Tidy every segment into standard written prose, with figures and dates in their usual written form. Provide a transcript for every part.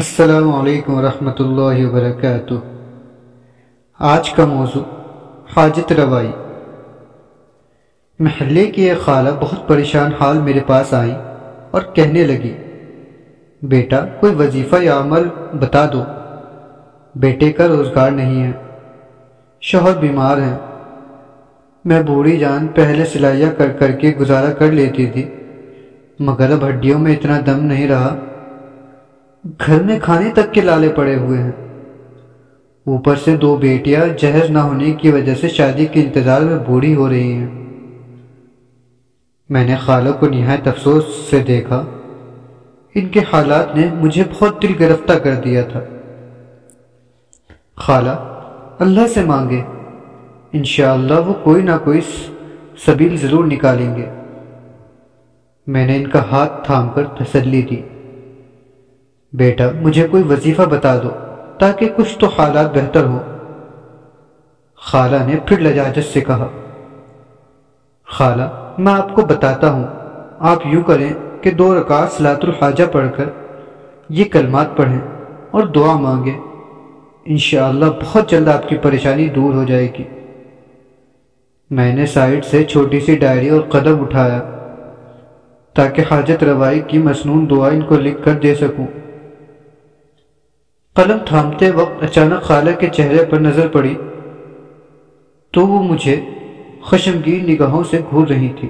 السلام علیکم ورحمۃ اللہ وبرکاتہ۔ آج کا موضوع حاجت روائی۔ محلے کی ایک خالہ بہت پریشان حال میرے پاس آئی اور کہنے لگی، بیٹا کوئی وظیفہ یا عمل بتا دو، بیٹے کا روزگار نہیں ہے، شوہر بیمار ہیں، میں بوڑھی جان پہلے سلائیاں کر کر کے گزارا کر لیتی تھی، مگر اب ہڈیوں میں اتنا دم نہیں رہا، گھر میں کھانے تک کے لالے پڑے ہوئے ہیں، اوپر سے دو بیٹیاں جہیز نہ ہونے کی وجہ سے شادی کے انتظار میں بوڑھی ہو رہی ہیں۔ میں نے خالہ کو نہایت افسوس سے دیکھا، ان کے حالات نے مجھے بہت دل گرفتہ کر دیا تھا۔ خالہ اللہ سے مانگے، انشاءاللہ وہ کوئی نہ کوئی سبیل ضرور نکالیں گے۔ میں نے ان کا ہاتھ تھام کر تسلی دی، بیٹا مجھے کوئی وظیفہ بتا دو تاکہ کچھ تو حالات بہتر ہو۔ خالہ نے پھر لجاجت سے کہا، خالہ میں آپ کو بتاتا ہوں، آپ یوں کریں کہ 2 رکعت صلاۃ الحاجہ پڑھ کر یہ کلمات پڑھیں اور دعا مانگیں، انشاءاللہ بہت جلد آپ کی پریشانی دور ہو جائے گی۔ میں نے سائٹ سے چھوٹی سی ڈائری اور قلم اٹھایا تاکہ حاجت روائی کی مسنون دعا ان کو لکھ کر دے سکوں۔ قلم تھامتے وقت اچانک خالہ کے چہرے پر نظر پڑی تو وہ مجھے خشمگین نگاہوں سے گھور رہی تھی۔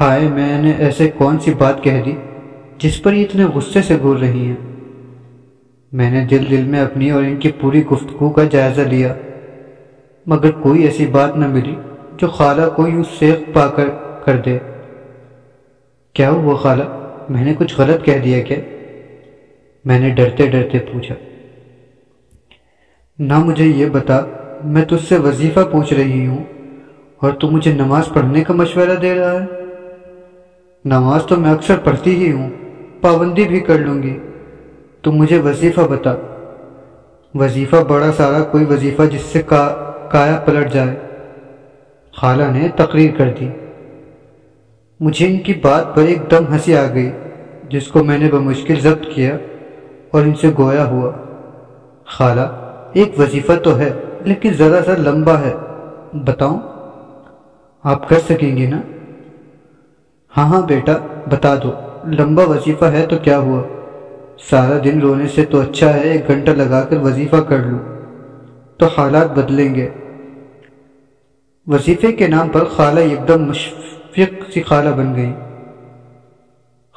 ہائے، میں نے ایسے کون سی بات کہہ دی جس پر یہ اتنے غصے سے گھور رہی ہیں؟ میں نے دل میں اپنی اور ان کی پوری گفتگو کا جائزہ لیا، مگر کوئی ایسی بات نہ ملی جو خالہ کو یوں سیخ پا کر کر دے۔ کیا ہوا خالہ، میں نے کچھ غلط کہہ دیا کیا؟ میں نے ڈرتے ڈرتے پوچھا۔ نہ مجھے یہ بتا، میں تجھ سے وظیفہ پوچھ رہی ہوں اور تو مجھے نماز پڑھنے کا مشورہ دے رہا ہے؟ نماز تو میں اکثر پڑھتی ہی ہوں، پابندی بھی کر لوں گی، تو مجھے وظیفہ بتا۔ وظیفہ بڑا سارا، کوئی وظیفہ جس سے کایا پلٹ جائے، خالہ نے تقریر کر دی۔ مجھے ان کی بات پر ایک دم ہنسی آ گئی جس کو میں نے بمشکل ضبط کیا اور ان سے گویا ہوا، خالہ ایک وظیفہ تو ہے لیکن ذرا سا لمبا ہے، بتاؤں؟ آپ کر سکیں گے نا؟ ہاں ہاں بیٹا بتا دو، لمبا وظیفہ ہے تو کیا ہوا، سارا دن رونے سے تو اچھا ہے 1 گھنٹہ لگا کر وظیفہ کر لوں تو حالات بدلیں گے۔ وظیفے کے نام پر خالہ ایک دم مشفق سی خالہ بن گئی۔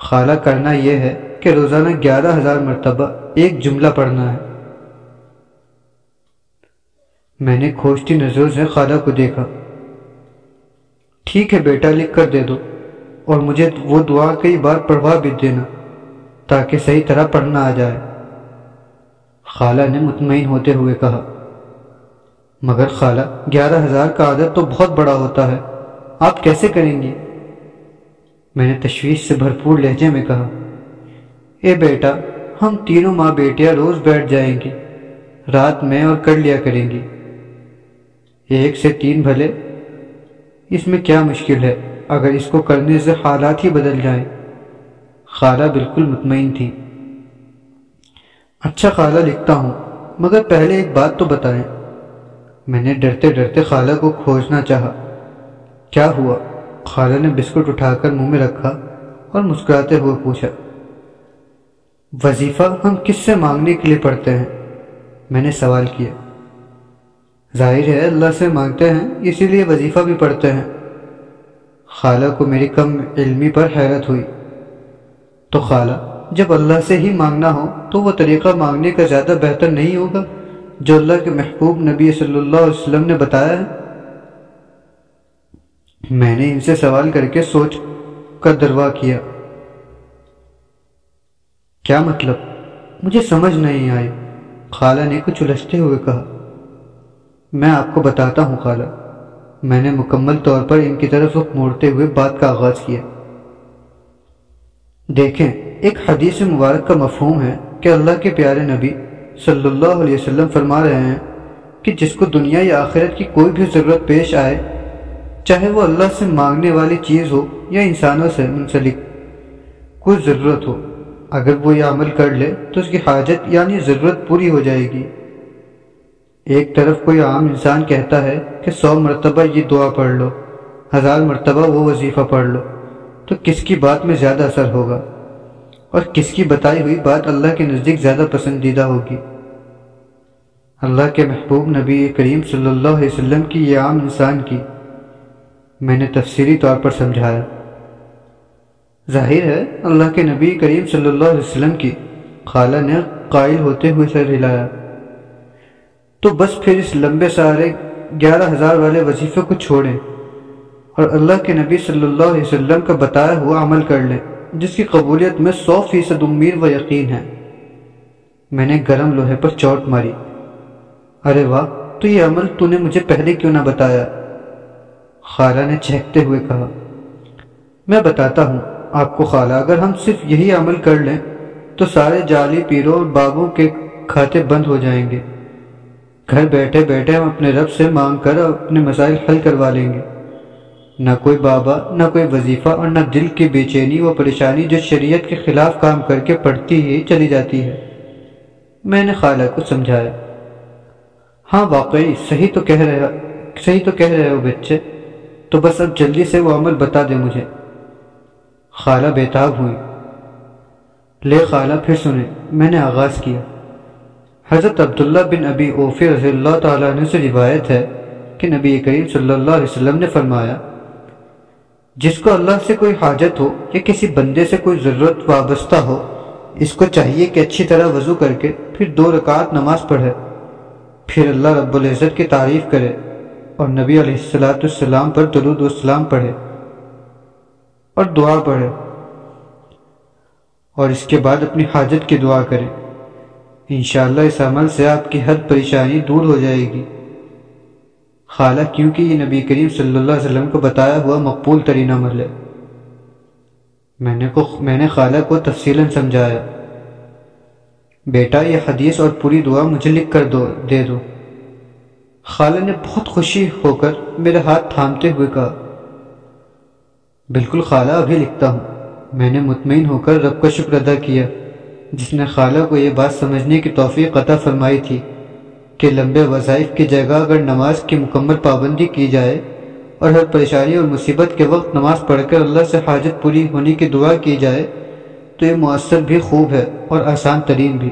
خالہ کرنا یہ ہے کہ روزانہ 11,000 مرتبہ ایک جملہ پڑھنا ہے۔ میں نے کھوجتی نظروں سے خالہ کو دیکھا۔ ٹھیک ہے بیٹا، لکھ کر دے دو اور مجھے وہ دعا کئی بار پڑھوا بھی دینا تاکہ صحیح طرح پڑھنا آ جائے، خالہ نے مطمئن ہوتے ہوئے کہا۔ مگر خالہ 11,000 کا عدد تو بہت بڑا ہوتا ہے، آپ کیسے کریں گی؟ میں نے تشویش سے بھرپور لہجے میں کہا۔ اے بیٹا، ہم تینوں ماں بیٹیاں روز بیٹھ جائیں گی رات میں اور کر لیا کریں گی، 1 سے 3 بھلے، اس میں کیا مشکل ہے، اگر اس کو کرنے سے حالات ہی بدل جائیں، خالہ بالکل مطمئن تھی۔ اچھا خالہ، لکھتا ہوں، مگر پہلے ایک بات تو بتائیں، میں نے ڈرتے ڈرتے خالہ کو کھوجنا چاہا۔ کیا ہوا؟ خالہ نے بسکٹ اٹھا کر منہ میں رکھا اور مسکراتے ہوئے پوچھا۔ وظیفہ ہم کس سے مانگنے کے لیے پڑھتے ہیں؟ میں نے سوال کیا۔ ظاہر ہے اللہ سے مانگتے ہیں، اسی لیے وظیفہ بھی پڑھتے ہیں۔ خالہ کو میری کم علمی پر حیرت ہوئی۔ تو خالہ، جب اللہ سے ہی مانگنا ہو تو وہ طریقہ مانگنے کا زیادہ بہتر نہیں ہوگا جو اللہ کے محبوب نبی صلی اللہ علیہ وسلم نے بتایا ہے؟ میں نے ان سے سوال کر کے سوچ کا دروا کیا۔ کیا مطلب؟ مجھے سمجھ نہیں آئی، خالہ نے کچھ الجھتے ہوئے کہا۔ میں آپ کو بتاتا ہوں خالہ، میں نے مکمل طور پر ان کی طرف رخ موڑتے ہوئے بات کا آغاز کیا۔ دیکھیں، ایک حدیث مبارک کا مفہوم ہے کہ اللہ کے پیارے نبی صلی اللہ علیہ وسلم فرما رہے ہیں کہ جس کو دنیا یا آخرت کی کوئی بھی ضرورت پیش آئے، چاہے وہ اللہ سے مانگنے والی چیز ہو یا انسانوں سے منسلک کوئی ضرورت ہو، اگر وہ یہ عمل کر لے تو اس کی حاجت یعنی ضرورت پوری ہو جائے گی۔ ایک طرف کوئی عام انسان کہتا ہے کہ 100 مرتبہ یہ دعا پڑھ لو، 1000 مرتبہ وہ وظیفہ پڑھ لو، تو کس کی بات میں زیادہ اثر ہوگا اور کس کی بتائی ہوئی بات اللہ کے نزدیک زیادہ پسندیدہ ہوگی؟ اللہ کے محبوب نبی کریم صلی اللہ علیہ وسلم کی یہ عام انسان کی میں نے تفصیلی طور پر سمجھایا۔ ظاہر ہے اللہ کے نبی کریم صلی اللہ علیہ وسلم کی خالہ نے قائل ہوتے ہوئے سر ہلایا، تو بس پھر اس لمبے سارے 11,000 والے وظیفے کو چھوڑیں اور اللہ کے نبی صلی اللہ علیہ وسلم کا بتایا ہوا عمل کر لیں، جس کی قبولیت میں 100% امید و یقین ہے۔ میں نے گرم لوہے پر چوٹ ماری، ارے واہ، تو یہ عمل تو نے مجھے پہلے کیوں نہ بتایا؟ خالہ نے چھینکتے ہوئے کہا۔ میں بتاتا ہوں آپ کو خالہ، اگر ہم صرف یہی عمل کر لیں تو سارے جعلی پیروں اور بابوں کے کھاتے بند ہو جائیں گے۔ گھر بیٹھے بیٹھے ہم اپنے رب سے مانگ کر اپنے مسائل حل کروا لیں گے، نہ کوئی بابا، نہ کوئی وظیفہ، اور نہ دل کی بے چینی و پریشانی جو شریعت کے خلاف کام کر کے پڑتی ہی چلی جاتی ہے۔ میں نے خالہ کو سمجھایا۔ ہاں واقعی صحیح تو کہہ رہے ہو بچے، تو بس اب جلدی سے وہ عمل بتا دے مجھے۔ خالہ بےتاب ہوئی۔ لے خالہ پھر سنے، میں نے آغاز کیا۔ حضرت عبداللہ بن ابی اوفی رضی اللہ تعالیٰ عنہ سے روایت ہے کہ نبی کریم صلی اللہ علیہ وسلم نے فرمایا، جس کو اللہ سے کوئی حاجت ہو یا کسی بندے سے کوئی ضرورت وابستہ ہو، اس کو چاہیے کہ اچھی طرح وضو کر کے پھر 2 رکعت نماز پڑھے، پھر اللہ رب العزت کی تعریف کرے اور نبی علیہ السلام پر درود و سلام پڑھے اور دعا پڑھے، اور اس کے بعد اپنی حاجت کی دعا کرے۔ انشاءاللہ اس عمل سے آپ کی ہر پریشانی دور ہو جائے گی۔ خالہ کیونکہ یہ نبی کریم صلی اللہ علیہ وسلم کو بتایا ہوا مقبول ترین عمل ہے۔ میں نے خالہ کو تفصیلاً سمجھایا، بیٹا یہ حدیث اور پوری دعا مجھے لکھ کر دے دو۔ خالہ نے بہت خوشی ہو کر میرے ہاتھ تھامتے ہوئے کہا، بالکل خالہ، ابھی لکھتا ہوں۔ میں نے مطمئن ہو کر رب کا شکر ادا کیا جس نے خالہ کو یہ بات سمجھنے کی توفیق عطا فرمائی تھی کہ لمبے وظائف کی جگہ اگر نماز کی مکمل پابندی کی جائے اور ہر پریشانی اور مصیبت کے وقت نماز پڑھ کر اللہ سے حاجت پوری ہونے کی دعا کی جائے تو یہ مؤثر بھی خوب ہے اور آسان ترین بھی۔